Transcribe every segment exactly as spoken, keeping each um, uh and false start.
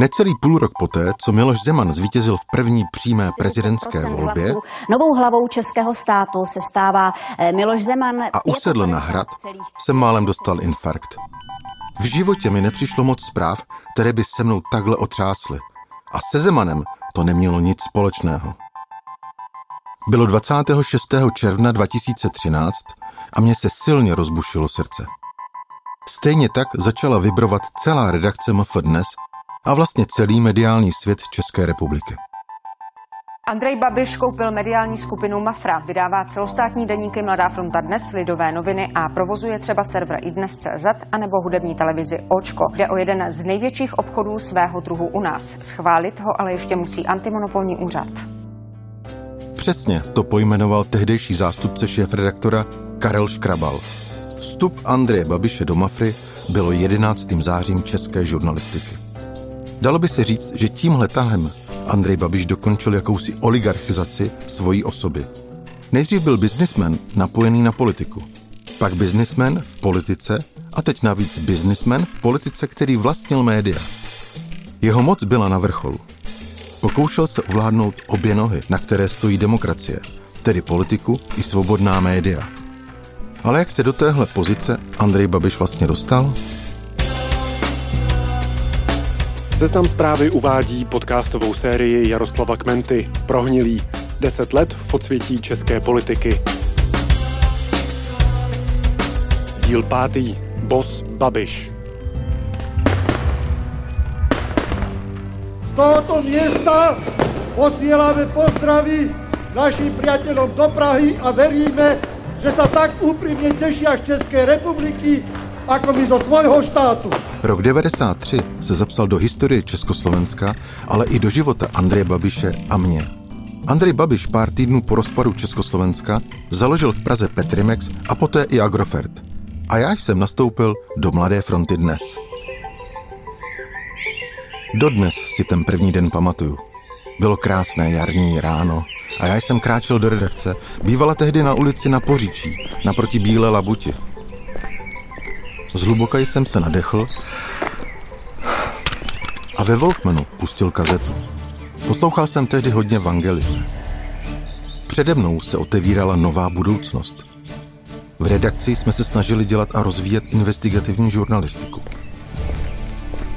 Necelý půl rok poté, co Miloš Zeman zvítězil v první přímé prezidentské volbě, novou hlavou českého státu se stává Miloš Zeman a usedl na hrad, jsem málem dostal infarkt. V životě mi nepřišlo moc zpráv, které by se mnou takhle otřásly. A se Zemanem to nemělo nic společného. Bylo dvacátého šestého června dva tisíce třináct a mě se silně rozbušilo srdce. Stejně tak začala vibrovat celá redakce M A F R A Dnes a vlastně celý mediální svět České republiky. Andrej Babiš koupil mediální skupinu MAFRA, vydává celostátní deníky Mladá fronta Dnes, Lidové noviny a provozuje třeba server i Dnes tečka cé zet a nebo hudební televizi Ó Čé Ká O. Jde o jeden z největších obchodů svého druhu u nás. Schválit ho ale ještě musí antimonopolní úřad. Přesně to pojmenoval tehdejší zástupce šéfredaktora Karel Škrabal. Vstup Andreje Babiše do MAFRY bylo jedenáctým zářím české žurnalistiky. Dalo by se říct, že tímhle tahem Andrej Babiš dokončil jakousi oligarchizaci svojí osoby. Nejdřív byl biznismen napojený na politiku, pak biznismen v politice a teď navíc biznismen v politice, který vlastnil média. Jeho moc byla na vrcholu. Pokoušel se ovládnout obě nohy, na které stojí demokracie, tedy politiku i svobodná média. Ale jak se do téhle pozice Andrej Babiš vlastně dostal? Seznam zprávy uvádí podcastovou sérii Jaroslava Kmenty Prohnilý. Deset let v podsvětí české politiky. Díl pátý. Boss Babiš. Z tohoto města posíláme pozdraví našim přátelům do Prahy a veríme, že se tak úprimně těší z České republiky, jako my zo svojho štátu. Rok devadesát tři se zapsal do historie Československa, ale i do života Andreje Babiše a mě. Andrej Babiš pár týdnů po rozpadu Československa založil v Praze Petrimex a poté i Agrofert. A já jsem nastoupil do Mladé fronty Dnes. Dodnes si ten první den pamatuju. Bylo krásné jarní ráno a já jsem kráčel do redakce, bývala tehdy na ulici Na Poříčí, naproti Bílé Labuti. Zhluboka jsem se nadechl a ve Walkmanu pustil kazetu. Poslouchal jsem tehdy hodně Vangelise. Přede mnou se otevírala nová budoucnost. V redakci jsme se snažili dělat a rozvíjet investigativní žurnalistiku.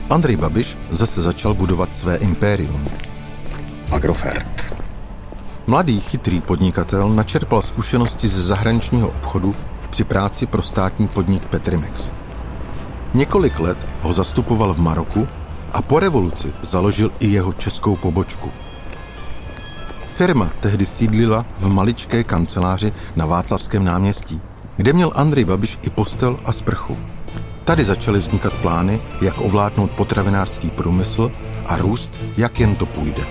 Andrej Babiš zase začal budovat své impérium. Agrofert. Mladý chytrý podnikatel načerpal zkušenosti ze zahraničního obchodu při práci pro státní podnik Petrimex. Několik let ho zastupoval v Maroku a po revoluci založil i jeho českou pobočku. Firma tehdy sídlila v maličké kanceláři na Václavském náměstí, kde měl Andrej Babiš i postel a sprchu. Tady začaly vznikat plány, jak ovládnout potravinářský průmysl a růst, jak jen to půjde.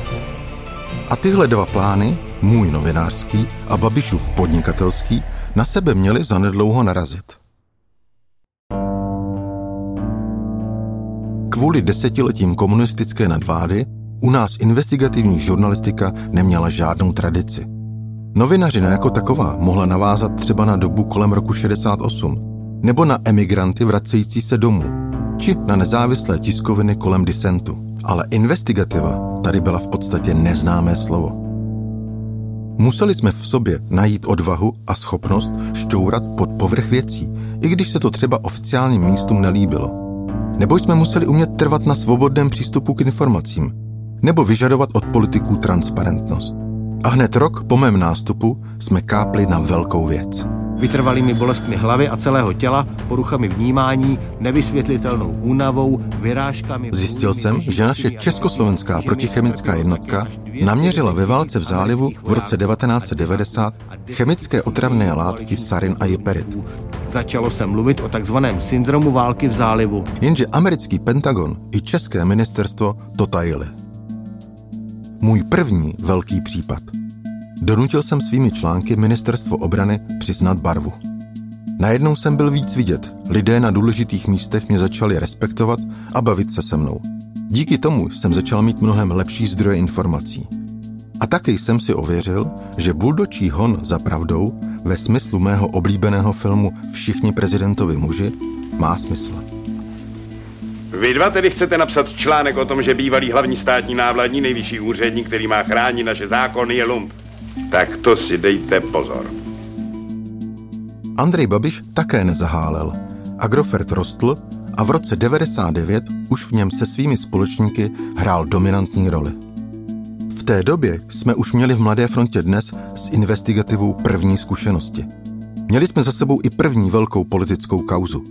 A tyhle dva plány, můj novinářský a Babišův podnikatelský, na sebe měli zanedlouho narazit. Kvůli desetiletím komunistické nadvlády u nás investigativní žurnalistika neměla žádnou tradici. Novinařina jako taková mohla navázat třeba na dobu kolem roku šedesát osm, nebo na emigranty vracející se domů, či na nezávislé tiskoviny kolem disentu. Ale investigativa tady byla v podstatě neznámé slovo. Museli jsme v sobě najít odvahu a schopnost šťourat pod povrch věcí, i když se to třeba oficiálním místům nelíbilo. Nebo jsme museli umět trvat na svobodném přístupu k informacím, nebo vyžadovat od politiků transparentnost. A hned rok po mém nástupu jsme kápli na velkou věc. Vytrvalými bolestmi hlavy a celého těla, poruchami vnímání, nevysvětlitelnou únavou, vyrážkami... Zjistil jsem, že naše československá protichemická jednotka naměřila ve válce v zálivu v roce devatenáct set devadesát chemické otravné látky Sarin a Iperit. Začalo se mluvit o takzvaném syndromu války v zálivu. Jenže americký Pentagon i české ministerstvo to tajili. Můj první velký případ. Donutil jsem svými články ministerstvo obrany přiznat barvu. Najednou jsem byl víc vidět, lidé na důležitých místech mě začali respektovat a bavit se se mnou. Díky tomu jsem začal mít mnohem lepší zdroje informací. A taky jsem si ověřil, že buldočí hon za pravdou ve smyslu mého oblíbeného filmu Všichni prezidentovi muži má smysl. Vy dva tedy chcete napsat článek o tom, že bývalý hlavní státní návladní nejvyšší úředník, který má chránit naše zákony, je lump. Tak to si dejte pozor. Andrej Babiš také nezahálel. Agrofert rostl a v roce devadesát devět už v něm se svými společníky hrál dominantní roli. V té době jsme už měli v Mladé frontě Dnes s investigativou první zkušenosti. Měli jsme za sebou i první velkou politickou kauzu.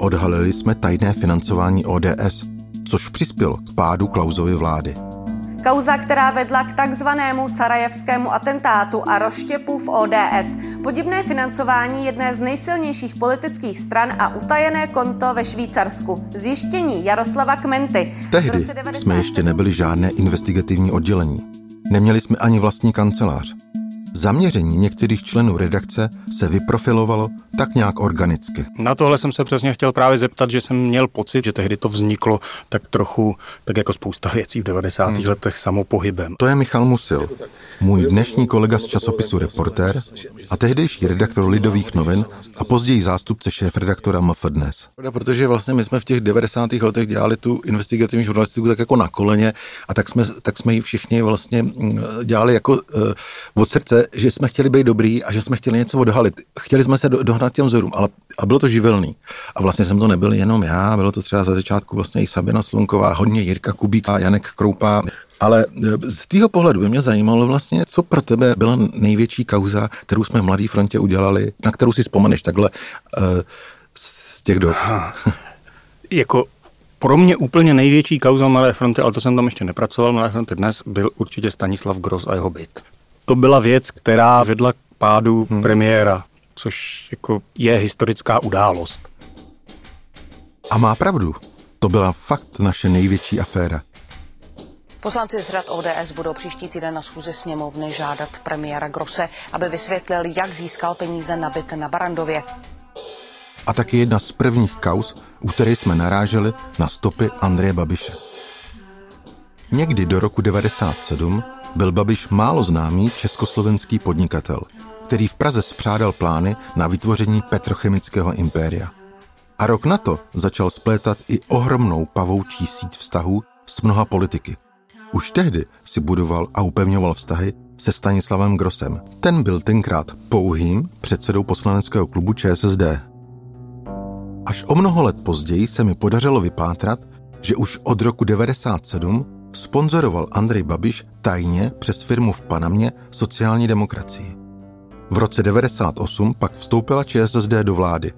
Odhalili jsme tajné financování O D S, což přispělo k pádu Klauzovy vlády. Kauza, která vedla k takzvanému sarajevskému atentátu a rozštěpu v O D S, podivné financování jedné z nejsilnějších politických stran a utajené konto ve Švýcarsku. Zjištění Jaroslava Kmenty. Tehdy jsme ještě nebyli žádné investigativní oddělení. Neměli jsme ani vlastní kancelář. Zaměření některých členů redakce se vyprofilovalo tak nějak organicky. Na tohle jsem se přesně chtěl právě zeptat, že jsem měl pocit, že tehdy to vzniklo tak trochu, tak jako spousta věcí v devadesátých hmm. letech, samopohybem. To je Michal Musil, můj dnešní kolega z časopisu Reportér a tehdejší redaktor Lidových novin a později zástupce šéfredaktora M A F R A Dnes. Protože vlastně my jsme v těch devadesátých letech dělali tu investigativní žurnalistiku tak jako na koleně a tak jsme, tak jsme ji všichni vlastně dělali jako uh, od srdce, že jsme chtěli být dobrý a že jsme chtěli něco odhalit. Chtěli jsme se do, dohnat těm vzorům, ale a bylo to živelný. A vlastně jsem to nebyl jenom já, bylo to třeba za začátku vlastně i Sabina Slunková, hodně Jirka Kubík a Janek Kroupa. Ale z tého pohledu by mě zajímalo vlastně, co pro tebe byla největší kauza, kterou jsme v Mladé frontě udělali, na kterou si vzpomeneš takhle uh, z těch dob. Jako pro mě úplně největší kauza Mladé fronty, ale to jsem tam ještě nepracoval, Mladé fronty Dnes, byl určitě Stanislav Gross a jeho byt. To byla věc, která vedla k pádu hmm. premiéra, což jako je historická událost. A má pravdu. To byla fakt naše největší aféra. Poslanci z řad O D S budou příští týden na schůzi sněmovny žádat premiéra Grosse, aby vysvětlil, jak získal peníze na byt na Barrandově. A taky jedna z prvních kauz, u které jsme naráželi na stopy Andreje Babiše. Někdy do roku devadesát sedm byl Babiš málo známý československý podnikatel, který v Praze spřádal plány na vytvoření petrochemického impéria. A rok na to začal splétat i ohromnou pavoučí síť vztahů s mnoha politiky. Už tehdy si budoval a upevňoval vztahy se Stanislavem Grossem. Ten byl tenkrát pouhým předsedou poslaneckého klubu Č S S D. Až o mnoho let později se mi podařilo vypátrat, že už od roku devadesát sedm sponzoroval Andrej Babiš tajně přes firmu v Panamě sociální demokracii. V roce devadesát osm pak vstoupila Č S S D do vlády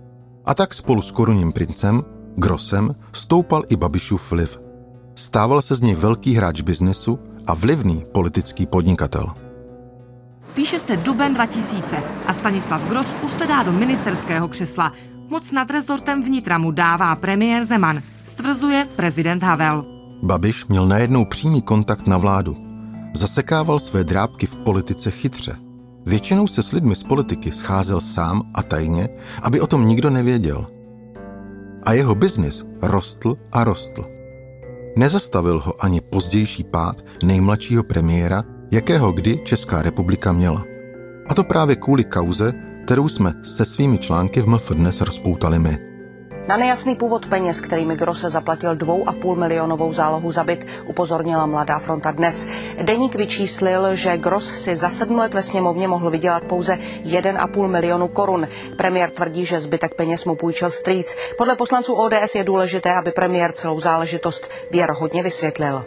a tak spolu s korunním princem, Grossem, stoupal i Babišův vliv. Stával se z něj velký hráč biznesu a vlivný politický podnikatel. Píše se duben dva tisíce a Stanislav Gross usedá do ministerského křesla. Moc nad rezortem vnitra mu dává premiér Zeman, stvrzuje prezident Havel. Babiš měl najednou přímý kontakt na vládu. Zasekával své drápky v politice chytře. Většinou se s lidmi z politiky scházel sám a tajně, aby o tom nikdo nevěděl. A jeho biznis rostl a rostl. Nezastavil ho ani pozdější pád nejmladšího premiéra, jakého kdy Česká republika měla. A to právě kvůli kauze, kterou jsme se svými články v M F Dnes rozpoutali my. Na nejasný původ peněz, kterými Grosse zaplatil dvou a půl milionovou zálohu za byt, upozornila Mladá fronta Dnes. Deník vyčíslil, že Gross si za sedm let ve sněmovně mohl vydělat pouze jeden a půl milionu korun. Premiér tvrdí, že zbytek peněz mu půjčil strýc. Podle poslanců O D S je důležité, aby premiér celou záležitost věrohodně vysvětlil.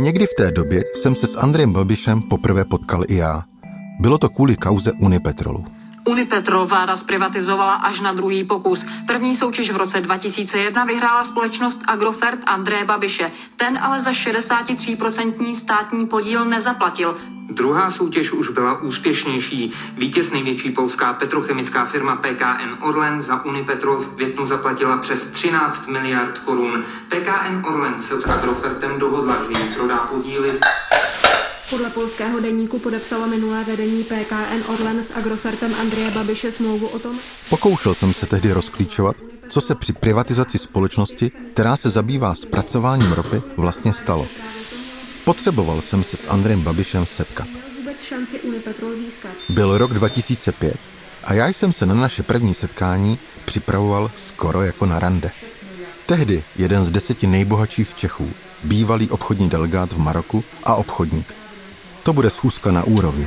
Někdy v té době jsem se s Andrejem Babišem poprvé potkal i já. Bylo to kvůli kauze Unipetrolu. Unipetrol vláda zprivatizovala až na druhý pokus. První soutěž v roce dva tisíce jedna vyhrála společnost Agrofert Andreje Babiše. Ten ale za šedesát tři procent státní podíl nezaplatil. Druhá soutěž už byla úspěšnější. Vítěz největší polská petrochemická firma P K N Orlen za Unipetrol v květnu zaplatila přes třináct miliard korun. P K N Orlen se s Agrofertem dohodla, že jim prodá podíly. Podle polského deníku podepsalo minulé vedení P K N Orlen s Agrofertem Andreje Babiše smlouvu o tom... Pokoušel jsem se tehdy rozklíčovat, co se při privatizaci společnosti, která se zabývá zpracováním ropy, vlastně stalo. Potřeboval jsem se s Andrejem Babišem setkat. Byl rok dva tisíce pět a já jsem se na naše první setkání připravoval skoro jako na rande. Tehdy jeden z deseti nejbohatších Čechů, bývalý obchodní delegát v Maroku a obchodník. To bude schůzka na úrovni.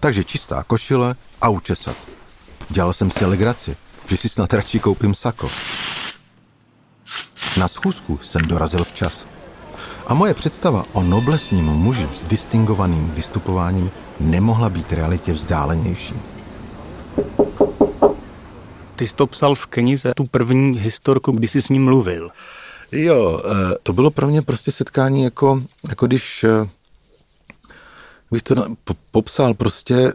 Takže čistá košile a učesat. Dělal jsem si legraci, že si snad radši koupím sako. Na schůzku jsem dorazil včas. A moje představa o noblesním muži s distingovaným vystupováním nemohla být realitě vzdálenější. Ty jsi to psal v knize, tu první historku, kdy jsi s ním mluvil. Jo, to bylo pro mě prostě setkání, jako, jako když bych to popsal prostě...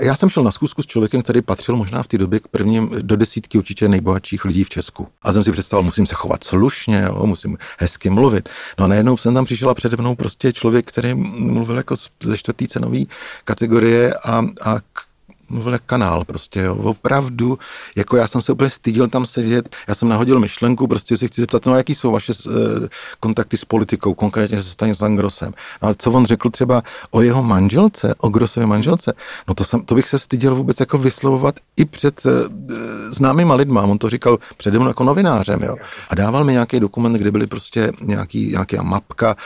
Já jsem šel na schůzku s člověkem, který patřil možná v té době k prvním do desítky určitě nejbohatších lidí v Česku. A jsem si představil, musím se chovat slušně, jo, musím hezky mluvit. No a najednou jsem tam přišel a přede mnou prostě člověk, který mluvil jako ze čtvrtý cenové kategorie a, a mluvil jak kanál prostě, jo. Opravdu, jako já jsem se úplně styděl tam sedět, já jsem nahodil myšlenku, prostě si chci zeptat, no jaký jsou vaše e, kontakty s politikou, konkrétně se Stanislavem Grossem. No a co on řekl třeba o jeho manželce, o Grossově manželce, no to, jsem, to bych se styděl vůbec jako vyslovovat i před e, známýma lidma, on to říkal přede mnou jako novinářem, jo. A dával mi nějaký dokument, kde byly prostě nějaký, nějaká mapka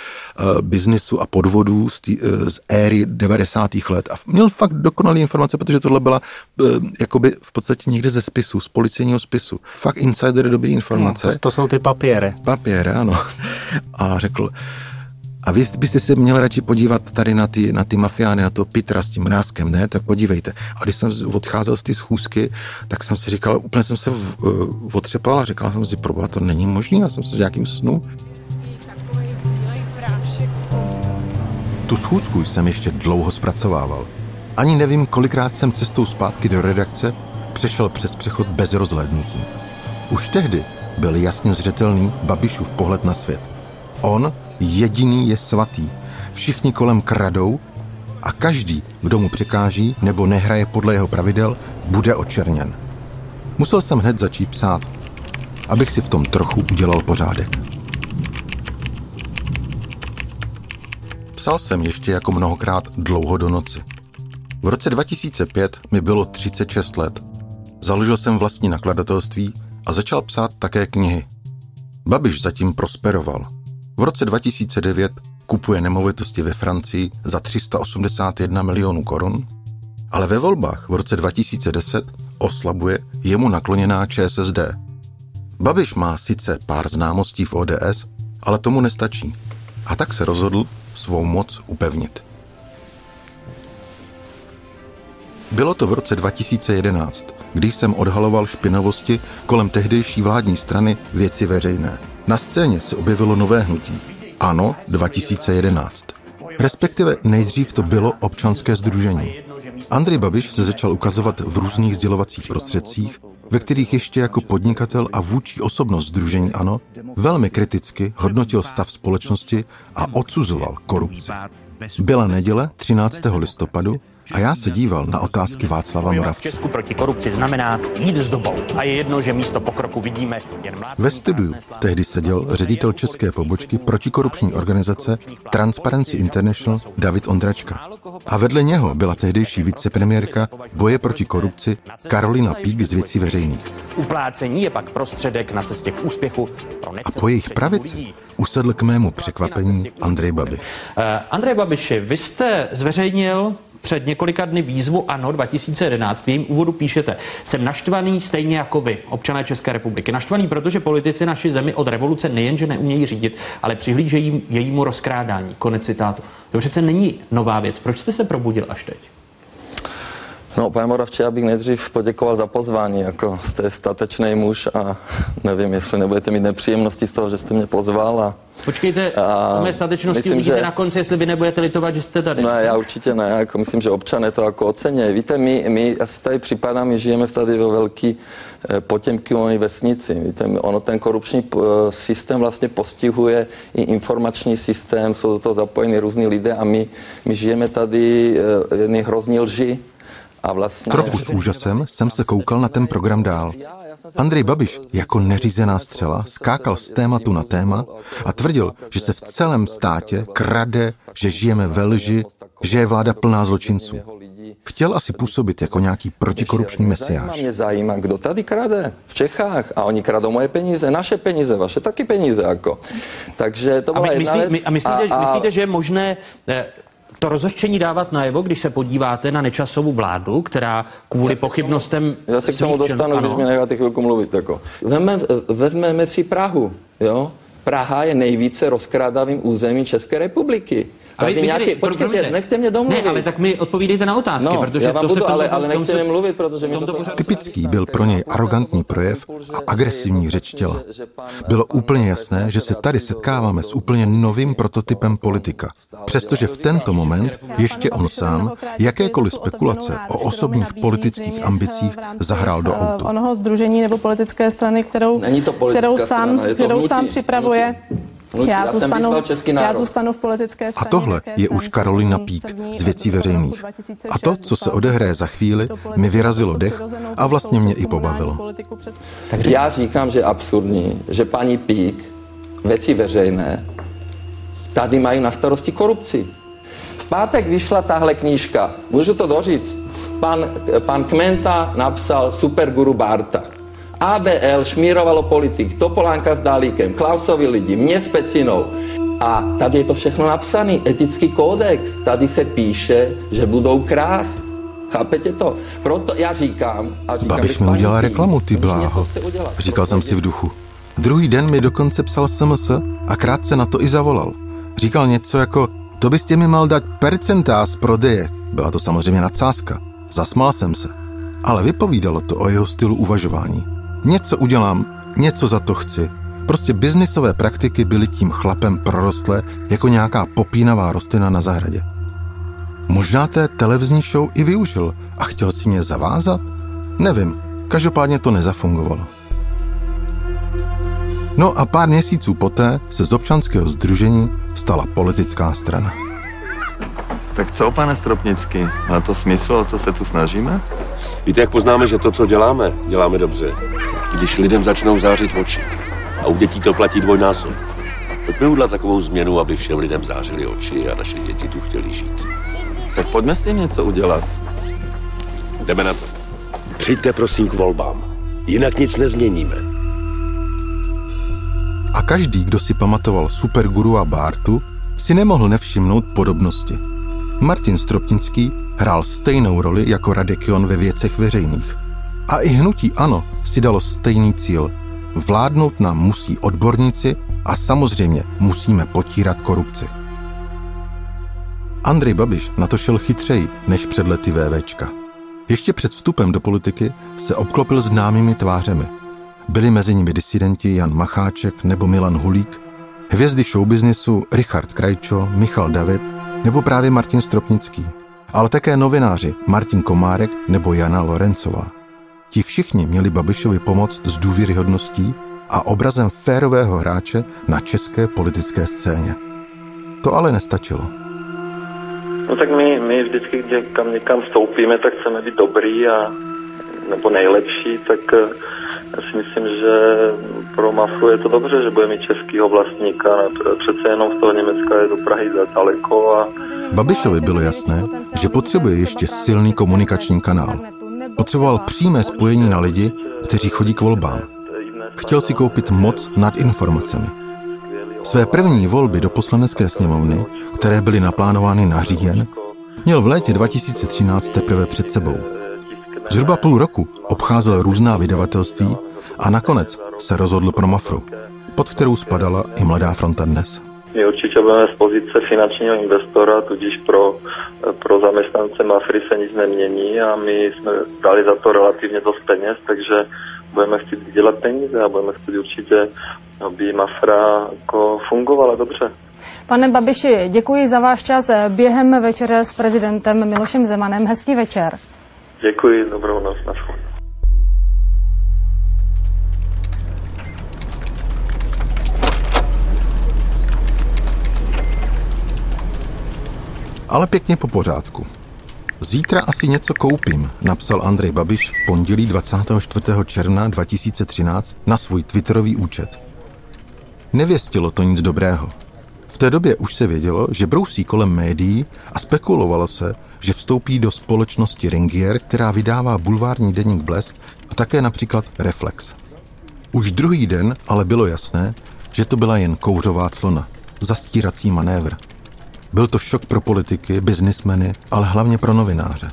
e, biznisu a podvodů z, tý, e, z éry devadesátých let a měl fakt dokonalý informace, protože tohle byla e, jakoby v podstatě někde ze spisu, z policejního spisu. Fakt insider, dobrý informace. No, to, to jsou ty papíry. Papíry, ano. A řekl, a vy byste se měli radši podívat tady na ty, na ty mafiány, na toho Pitra s tím rázkem, ne? Tak podívejte. A když jsem odcházel z ty schůzky, tak jsem si říkal, úplně jsem se v, uh, otřepal a říkal jsem si, proboha, to není možný, já jsem se v nějakým snu. Tu schůzku jsem ještě dlouho zpracovával. Ani nevím, kolikrát jsem cestou zpátky do redakce přešel přes přechod bez rozhlédnutí. Už tehdy byl jasně zřetelný Babišův pohled na svět. On jediný je svatý, všichni kolem kradou a každý, kdo mu překáží nebo nehraje podle jeho pravidel, bude očerněn. Musel jsem hned začít psát, abych si v tom trochu udělal pořádek. Psal jsem ještě jako mnohokrát dlouho do noci. V roce dva tisíce pět mi bylo třicet šest let. Založil jsem vlastní nakladatelství a začal psát také knihy. Babiš zatím prosperoval. V roce dva tisíce devět kupuje nemovitosti ve Francii za tři sta osmdesát jedna milionů korun, ale ve volbách v roce dva tisíce deset oslabuje jemu nakloněná Č S S D. Babiš má sice pár známostí v O D S, ale tomu nestačí. A tak se rozhodl svou moc upevnit. Bylo to v roce dva tisíce jedenáct, když jsem odhaloval špinavosti kolem tehdejší vládní strany Věci veřejné. Na scéně se objevilo nové hnutí. Ano, dva tisíce jedenáct. Respektive nejdřív to bylo občanské sdružení. Andrej Babiš se začal ukazovat v různých sdělovacích prostředcích, ve kterých ještě jako podnikatel a vůdčí osobnost sdružení ANO velmi kriticky hodnotil stav společnosti a odsuzoval korupci. Byla neděle třináctého listopadu a já se díval na Otázky Václava Moravce. V Česku proti korupci znamená jít s dobou. A je jedno, že místo pokroku vidíme jen mládky. Ve studiu tehdy seděl ředitel české pobočky protikorupční organizace Transparency International David Ondračka. A vedle něho byla tehdejší vicepremiérka boje proti korupci Karolina Pík z Věcí veřejných. Uplácení je pak prostředek na cestě k úspěchu. A po jejich pravici usedl k mému překvapení Andrej Babiš. Uh, Andrej Babiši, vy jste zveřejnil před několika dny výzvu ANO dva tisíce jedenáct. V jejím úvodu píšete: jsem naštvaný stejně jako vy, občané České republiky. Naštvaný, protože politici naši zemi od revoluce nejenže neumějí řídit, ale přihlížejí jejímu rozkrádání. Konec citátu. To přece není nová věc. Proč jste se probudil až teď? No, pane Moravče, já bych nejdřív poděkoval za pozvání, jako jste statečný muž a nevím, jestli nebudete mít nepříjemnosti z toho, že jste mě pozval. A, Počkejte, a mé statečnosti uvidíte na konci, jestli vy nebudete litovat, že jste tady. Ne, já určitě ne, jako myslím, že občané to jako ocenějí. Víte, my, my asi tady připadá, my žijeme v tady ve velký potěmkinové vesnici. Víte, ono ten korupční systém vlastně postihuje i informační systém, jsou do toho zapojeni různí lidé a my, my žijeme tady jedny hrozný lži. A vlastně... Trochu s úžasem jsem se koukal na ten program dál. Andrej Babiš jako neřízená střela skákal z tématu na téma a tvrdil, že se v celém státě krade, že žijeme ve lži, že je vláda plná zločinců. Chtěl asi působit jako nějaký protikorupční mesiáš. Mě zajímá, kdo tady krade v Čechách. A oni kradou moje peníze, naše peníze, vaše taky peníze. Jako. Takže to byla jedna věc. A myslíte, a, a... myslíte, že je možné... Ne, to rozhořčení dávat najevo, když se podíváte na Nečasovou vládu, která kvůli já pochybnostem... Tomu, já se k tomu dostanu, ano. Když mi necháte chvilku mluvit. Jako. Vezmeme, vezmeme si Prahu. Jo? Praha je nejvíce rozkrádavým území České republiky. Tady vy, nějaký, vy, počkejte, pro, nechte mě domluvit. Ne, ale tak mi odpovídejte na otázky, no, protože já vám to budu, se... Ale, ale nechte mě mluvit, protože mi to... Typický byl pro něj arrogantní projev a agresivní řeč těla. Bylo úplně jasné, že se tady setkáváme s úplně novým prototypem politika. Přestože v tento moment ještě on sám jakékoliv spekulace o osobních politických ambicích zahrál do autu. Onoho sdružení nebo politické strany, kterou, kterou sám, kterou sám připravuje... No, já, já, zůstanu, já zůstanu v politické straně. A tohle je už Karolina Pík z Věcí veřejných. A to, co se odehraje za chvíli, mi vyrazilo dech a vlastně mě i pobavilo. Takže já říkám, že je absurdní, že paní Pík, Věci veřejné, tady mají na starosti korupci. V pátek vyšla tahle knížka, můžu to doříct, pan, pan Kmenta napsal Superguru Barta. á bé el šmírovalo politik, Topolánka s Dálíkem, Klausovi lidi, mě s Pecinou. A tady je to všechno napsané, etický kódex. Tady se píše, že budou krást. Chápete to? Proto já říkám... A říkám Babiš mi udělal reklamu, ty bláho. Říkal jsem si v duchu. Druhý den mi dokonce psal es em es a krátce na to i zavolal. Říkal něco jako, to byste mi mal dát percentáž prodeje. Byla to samozřejmě nadsázka. Zasmál jsem se. Ale vypovídalo to o jeho stylu uvažování. Něco udělám, něco za to chci. Prostě biznisové praktiky byly tím chlapem prorostlé jako nějaká popínavá rostlina na zahradě. Možná té televizní show i využil a chtěl si mě zavázat? Nevím, každopádně to nezafungovalo. No a pár měsíců poté se z občanského sdružení stala politická strana. Tak co, pane Stropnický, má to smysl, o co se tu snažíme? Víte, jak poznáme, že to, co děláme, děláme dobře. Když lidem začnou zářit oči a u dětí to platí dvojnásob. Pojďme udělat takovou změnu, aby všem lidem zářily oči a naše děti tu chtěli žít. Tak pojďme s tím něco udělat. Jdeme na to. Přijďte prosím k volbám, jinak nic nezměníme. A každý, kdo si pamatoval Superguru a Bártu, si nemohl nevšimnout podobnosti. Martin Stropnický hrál stejnou roli jako Radekion ve Věcech veřejných. A i hnutí ANO si dalo stejný cíl. Vládnout nám musí odborníci a samozřejmě musíme potírat korupci. Andrej Babiš na to šel chytřeji než před lety VVčka. Ještě před vstupem do politiky se obklopil známými tvářemi. Byli mezi nimi disidenti Jan Macháček nebo Milan Hulík, hvězdy showbiznisu Richard Krajčo, Michal David nebo právě Martin Stropnický, ale také novináři Martin Komárek nebo Jana Lorencová. Ti všichni měli Babišovi pomoct s důvěryhodností a obrazem férového hráče na české politické scéně. To ale nestačilo. No tak my, my vždycky, kde kam někam vstoupíme, tak chceme být dobrý a, nebo nejlepší, tak já si myslím, že pro Mafru je to dobře, že bude mít českýho vlastníka, přece jenom z toho Německa je do Prahy daleko. A... Babišovi bylo jasné, že potřebuje ještě silný komunikační kanál. Potřeboval přímé spojení na lidi, kteří chodí k volbám. Chtěl si koupit moc nad informacemi. Své první volby do poslanecké sněmovny, které byly naplánovány na říjen, měl v létě dva tisíce třináct teprve před sebou. Zhruba půl roku obcházel různá vydavatelství a nakonec se rozhodl pro Mafru, pod kterou spadala i Mladá fronta Dnes. My určitě budeme z pozice finančního investora, tudíž pro, pro zaměstnance Mafry se nic nemění a my jsme dali za to relativně dost peněz, takže budeme chtít vydělat peníze a budeme chtít určitě, aby Mafra jako fungovala dobře. Pane Babiši, děkuji za váš čas během večeře s prezidentem Milošem Zemanem. Hezký večer. Děkuji, dobrou noc, na shledanou. Ale pěkně po pořádku. Zítra asi něco koupím, napsal Andrej Babiš v pondělí dvacátého čtvrtého června dva tisíce třináct na svůj twitterový účet. Nevěstilo to nic dobrého. V té době už se vědělo, že brousí kolem médií a spekulovalo se, že vstoupí do společnosti Ringier, která vydává bulvární deník Blesk a také například Reflex. Už druhý den ale bylo jasné, že to byla jen kouřová clona, zastírací manévr. Byl to šok pro politiky, biznismeny, ale hlavně pro novináře.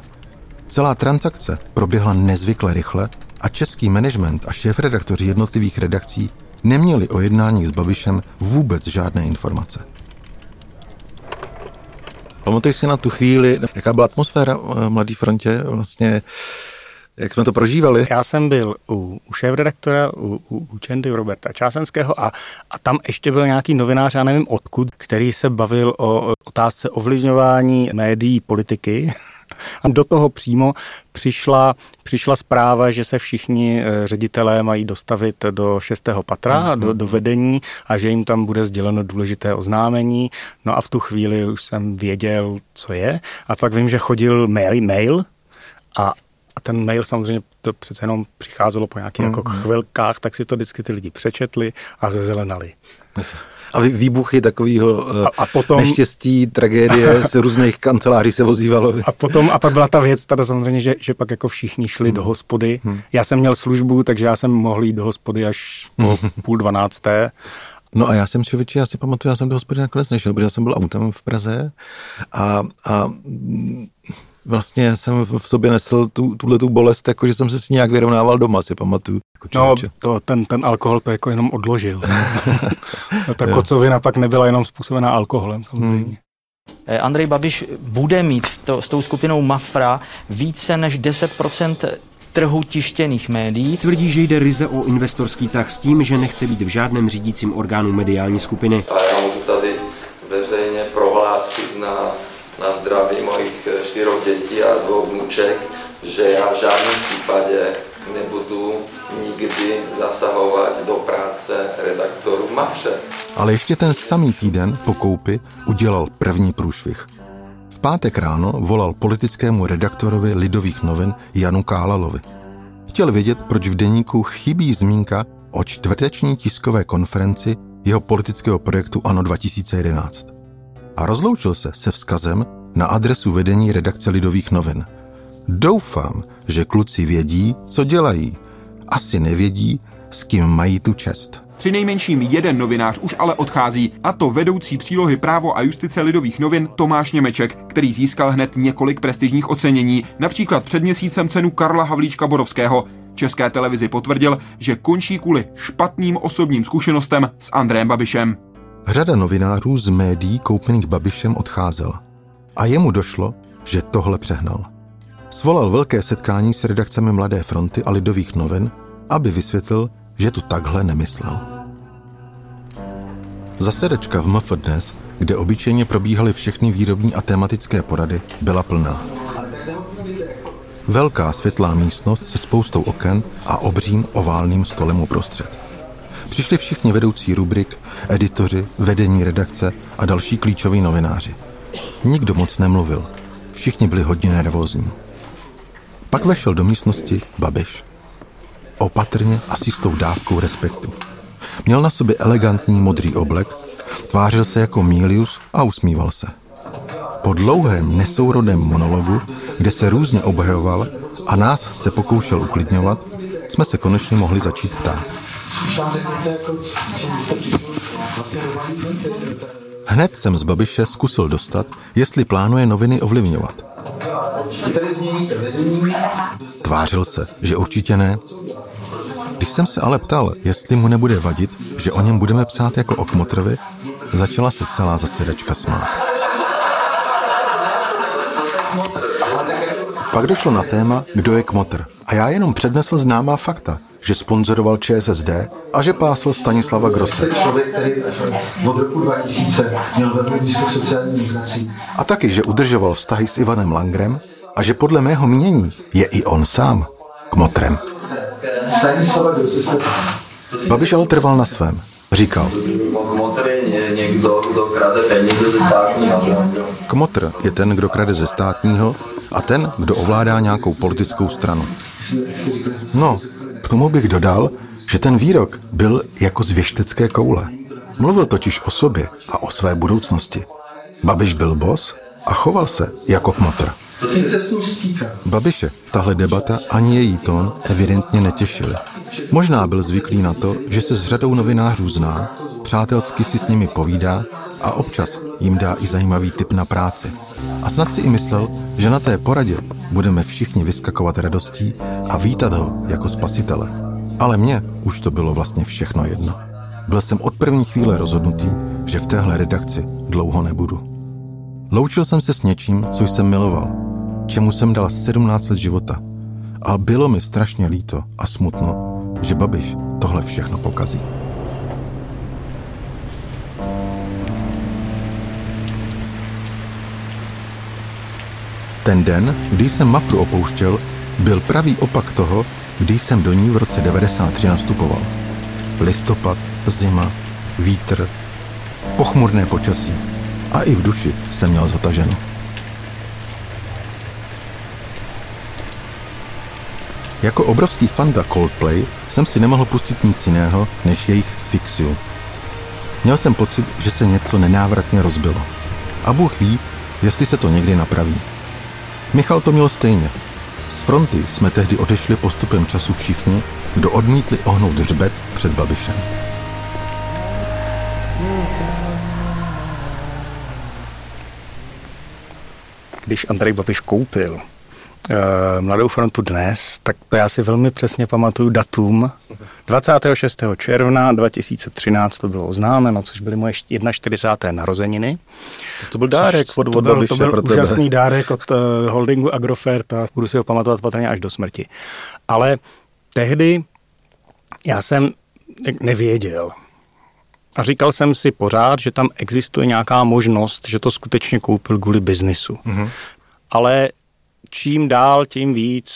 Celá transakce proběhla nezvykle rychle a český management a šéfredaktoři jednotlivých redakcí neměli o jednání s Babišem vůbec žádné informace. Pamatuješ si na tu chvíli, jaká byla atmosféra v Mladé frontě vlastně, jak jsme to prožívali? Já jsem byl u, u šéfredaktora, u, u, u Čendy Roberta Čásenského a, a tam ještě byl nějaký novinář, já nevím odkud, který se bavil o otázce ovlivňování médií, politiky. A do toho přímo přišla, přišla zpráva, že se všichni ředitelé mají dostavit do šestého patra, mm-hmm. do, do vedení a že jim tam bude sděleno důležité oznámení. No a v tu chvíli už jsem věděl, co je. A pak vím, že chodil mail, mail a A ten mail samozřejmě to přece jenom přicházelo po nějakých mm. jako chvilkách, tak si to vždycky ty lidi přečetli a zezelenali. A výbuchy takového a, a potom, neštěstí, tragédie z různých kanceláří se vozívalo. A potom, a pak byla ta věc teda samozřejmě, že, že pak jako všichni šli mm. do hospody. Mm. Já jsem měl službu, takže já jsem mohl jít do hospody až po půl dvanácté. No a já jsem člověče, já si pamatuju, já jsem do hospody nakonec nešel, protože já jsem byl autem v Praze a... a vlastně jsem v sobě nesl tu, tuhletu bolest, jakože jsem se s ní nějak vyrovnával doma, si pamatuju. No, to, ten, ten alkohol to jako jenom odložil. Ta kocovina pak nebyla jenom způsobená alkoholem, samozřejmě. Hmm. Andrej Babiš bude mít to, s tou skupinou Mafra více než deset procent trhu tištěných médií. Tvrdí, že jde ryze o investorský tah s tím, že nechce být v žádném řídícím orgánu mediální skupiny. Ale já můžu tady veřejně prohlásit na... na zdraví mojich čtyř dětí a dvou vnuček, že já v žádném případě nebudu nikdy zasahovat do práce redaktorů Mafře. Ale ještě ten samý týden po koupi udělal první průšvih. V pátek ráno volal politickému redaktorovi Lidových novin Janu Kálalovi. Chtěl vědět, proč v deníku chybí zmínka o čtvrteční tiskové konferenci jeho politického projektu ANO dva tisíce jedenáct. A rozloučil se se vzkazem na adresu vedení redakce Lidových novin. Doufám, že kluci vědí, co dělají. Asi nevědí, s kým mají tu čest. Přinejmenším jeden novinář už ale odchází, a to vedoucí přílohy Právo a justice Lidových novin Tomáš Němeček, který získal hned několik prestižních ocenění, například před měsícem cenu Karla Havlíčka Borovského. České televizi potvrdil, že končí kvůli špatným osobním zkušenostem s Andrejem Babišem. Řada novinářů z médií koupených Babišem odcházela. A jemu došlo, že tohle přehnal. Svolal velké setkání s redakcemi Mladé fronty a Lidových novin, aby vysvětlil, že to takhle nemyslel. Zasedačka v M F Dnes, kde obyčejně probíhaly všechny výrobní a tematické porady, byla plná. Velká světlá místnost se spoustou oken a obřím oválným stolem uprostřed. Přišli všichni vedoucí rubrik, editoři, vedení redakce a další klíčoví novináři. Nikdo moc nemluvil. Všichni byli hodně nervózní. Pak vešel do místnosti Babiš. Opatrně a s jistou dávkou respektu. Měl na sobě elegantní modrý oblek, tvářil se jako Milius a usmíval se. Po dlouhém nesourodém monologu, kde se různě obhajoval a nás se pokoušel uklidňovat, jsme se konečně mohli začít ptát. Hned jsem z Babiše zkusil dostat, jestli plánuje noviny ovlivňovat. Tvářil se, že určitě ne. Když jsem se ale ptal, jestli mu nebude vadit, že o něm budeme psát jako o kmotrovi, Začala se celá zasedačka smát. Pak došlo na téma, kdo je kmotr. A já jenom přednesl známá fakta, že sponzoroval ČSSD a že pásl Stanislava Grosse. A taky, že udržoval vztahy s Ivanem Langrem a že podle mého mínění je i on sám kmotrem. Babiš ale trval na svém. Říkal. Kmotr je ten, kdo krade ze státního a ten, kdo ovládá nějakou politickou stranu. No, k tomu bych dodal, že ten výrok byl jako z věštecké koule. Mluvil totiž o sobě a o své budoucnosti. Babiš byl boss a choval se jako kmotr. Babiše tahle debata ani její tón evidentně netěšily. Možná byl zvyklý na to, že se s řadou novinářů zná, přátelsky si s nimi povídá a občas jim dá i zajímavý tip na práci. A snad si i myslel, že na té poradě budeme všichni vyskakovat radostí a vítat ho jako spasitele. Ale mně už to bylo vlastně všechno jedno. Byl jsem od první chvíle rozhodnutý, že v téhle redakci dlouho nebudu. Loučil jsem se s něčím, co jsem miloval, čemu jsem dal sedmnáct let života. A bylo mi strašně líto a smutno, že Babiš tohle všechno pokazí. Ten den, kdy jsem Mafru opouštěl, byl pravý opak toho, kdy jsem do ní v roce devadesát tři nastupoval. Listopad, zima, vítr, pochmurné počasí a i v duši jsem měl zataženo. Jako obrovský fanda Coldplay jsem si nemohl pustit nic jiného než jejich Fix You. Měl jsem pocit, že se něco nenávratně rozbilo. A Bůh ví, jestli se to někdy napraví. Michal to měl stejně. Z fronty jsme tehdy odešli postupem času všichni, kdo odmítli ohnout hřbet před Babišem. Když Andrej Babiš koupil uh, Mladou frontu Dnes, tak to já si velmi přesně pamatuju datum. dvacátého šestého června dva tisíce třináct to bylo oznámeno, což byly moje čtyřicáté první narozeniny. To byl dárek od Babiše pro tebe. To byl, to byl úžasný dárek od uh, holdingu Agrofert a budu si ho pamatovat patrně až do smrti. Ale tehdy já jsem nevěděl. A říkal jsem si pořád, že tam existuje nějaká možnost, že to skutečně koupil kvůli biznisu. Mm-hmm. Ale čím dál, tím víc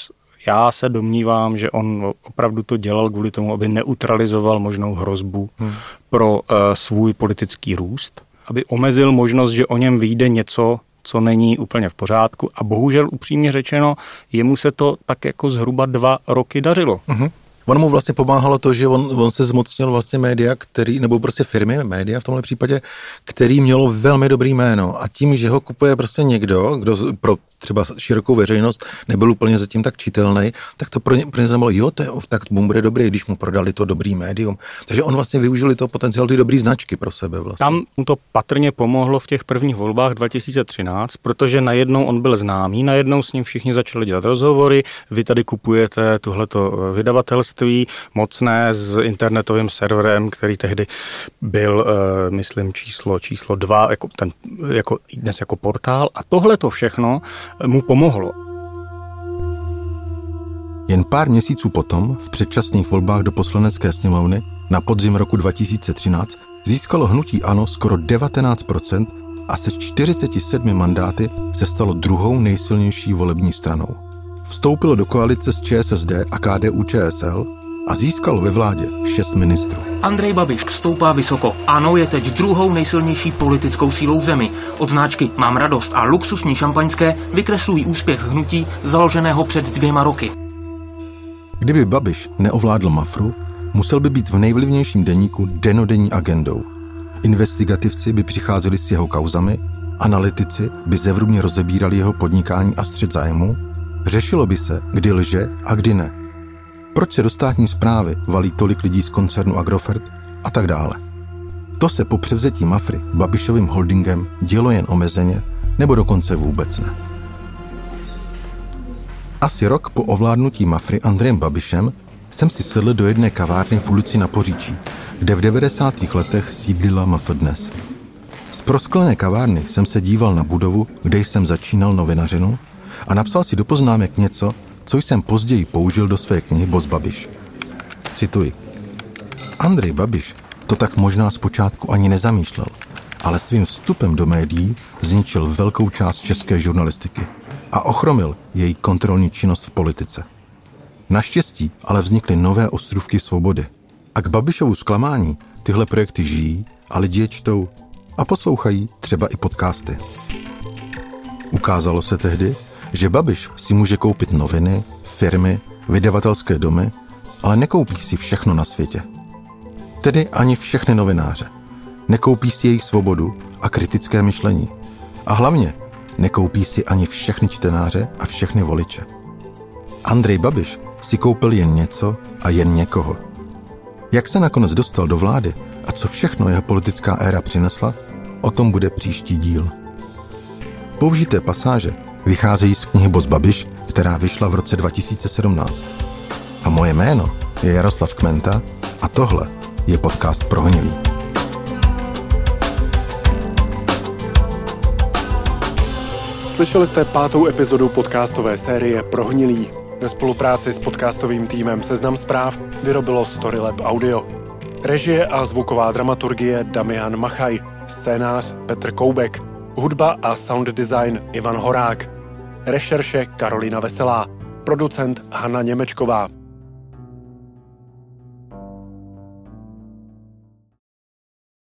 já se domnívám, že on opravdu to dělal kvůli tomu, aby neutralizoval možnou hrozbu hmm. pro uh, svůj politický růst, aby omezil možnost, že o něm vyjde něco, co není úplně v pořádku. A bohužel upřímně řečeno, jemu se to tak jako zhruba dva roky dařilo. Hmm. On mu vlastně pomáhalo to, že on, on se zmocnil vlastně média, který, nebo prostě firmy, média v tomhle případě, který mělo velmi dobrý jméno. A tím, že ho kupuje prostě někdo, kdo pro třeba širokou veřejnost nebyl úplně zatím tak čitelný, tak to pro ně, pro ně znamenalo, jo, to je, tak mu bude dobrý, když mu prodali to dobrý médium. Takže on vlastně využil to potenciál ty dobrý značky pro sebe vlastně. Tam mu to patrně pomohlo v těch prvních volbách dva tisíce třináct, protože najednou on byl známý, najednou s ním všichni začali dělat rozhovory, vy tady kupujete tohleto vydavatelství, mocné s internetovým serverem, který tehdy byl, uh, myslím, číslo číslo dva, jako, ten, jako dnes jako portál. A tohle to všechno mu pomohlo. Jen pár měsíců potom, v předčasných volbách do Poslanecké sněmovny, na podzim roku dva tisíce třináct, získalo hnutí ANO skoro devatenáct procent a se čtyřiceti sedmi mandáty se stalo druhou nejsilnější volební stranou. Vstoupilo do koalice s ČSSD a KDU-ČSL a získal ve vládě šest ministrů. Andrej Babiš stoupá vysoko. ANO je teď druhou nejsilnější politickou sílou v zemi. Od značky Mám radost a luxusní šampaňské vykreslují úspěch hnutí založeného před dvěma roky. Kdyby Babiš neovládl Mafru, musel by být v nejvlivnějším deníku denodenní agendou. Investigativci by přicházeli s jeho kauzami, analytici by zevrubně rozebírali jeho podnikání a střet zájmů. Řešilo by se, kdy lže a kdy ne. Proč se do státní správy valí tolik lidí z koncernu Agrofert a tak dále. To se po převzetí Mafry Babišovým holdingem dělo jen omezeně nebo dokonce vůbec ne. Asi rok po ovládnutí Mafry Andrejem Babišem jsem si sedl do jedné kavárny v ulici na Poříčí, kde v devadesátých letech sídlila Mafra Dnes. Z prosklené kavárny jsem se díval na budovu, kde jsem začínal novinařinu, a napsal si do poznámek něco, co jsem později použil do své knihy Boss Babiš. Cituji. Andrej Babiš to tak možná zpočátku ani nezamýšlel, ale svým vstupem do médií zničil velkou část české žurnalistiky a ochromil její kontrolní činnost v politice. Naštěstí ale vznikly nové ostrůvky svobody. A k Babišovu zklamání tyhle projekty žijí a lidi je čtou a poslouchají třeba i podcasty. Ukázalo se tehdy, že Babiš si může koupit noviny, firmy, vydavatelské domy, ale nekoupí si všechno na světě. Tedy ani všechny novináře. Nekoupí si jejich svobodu a kritické myšlení. A hlavně nekoupí si ani všechny čtenáře a všechny voliče. Andrej Babiš si koupil jen něco a jen někoho. Jak se nakonec dostal do vlády a co všechno jeho politická éra přinesla, o tom bude příští díl. Použité pasáže vycházejí z knihy Boss Babiš, která vyšla v roce dva tisíce sedmnáct. A moje jméno je Jaroslav Kmenta a tohle je podcast Prohnilý. Slyšeli jste pátou epizodu podcastové série Prohnilý. Ve spolupráci s podcastovým týmem Seznam zpráv vyrobilo Storylab Audio. Režie a zvuková dramaturgie Damian Machaj, scénář Petr Koubek, hudba a sound design Ivan Horák, rešerše Karolina Veselá, producent Hanna Němečková.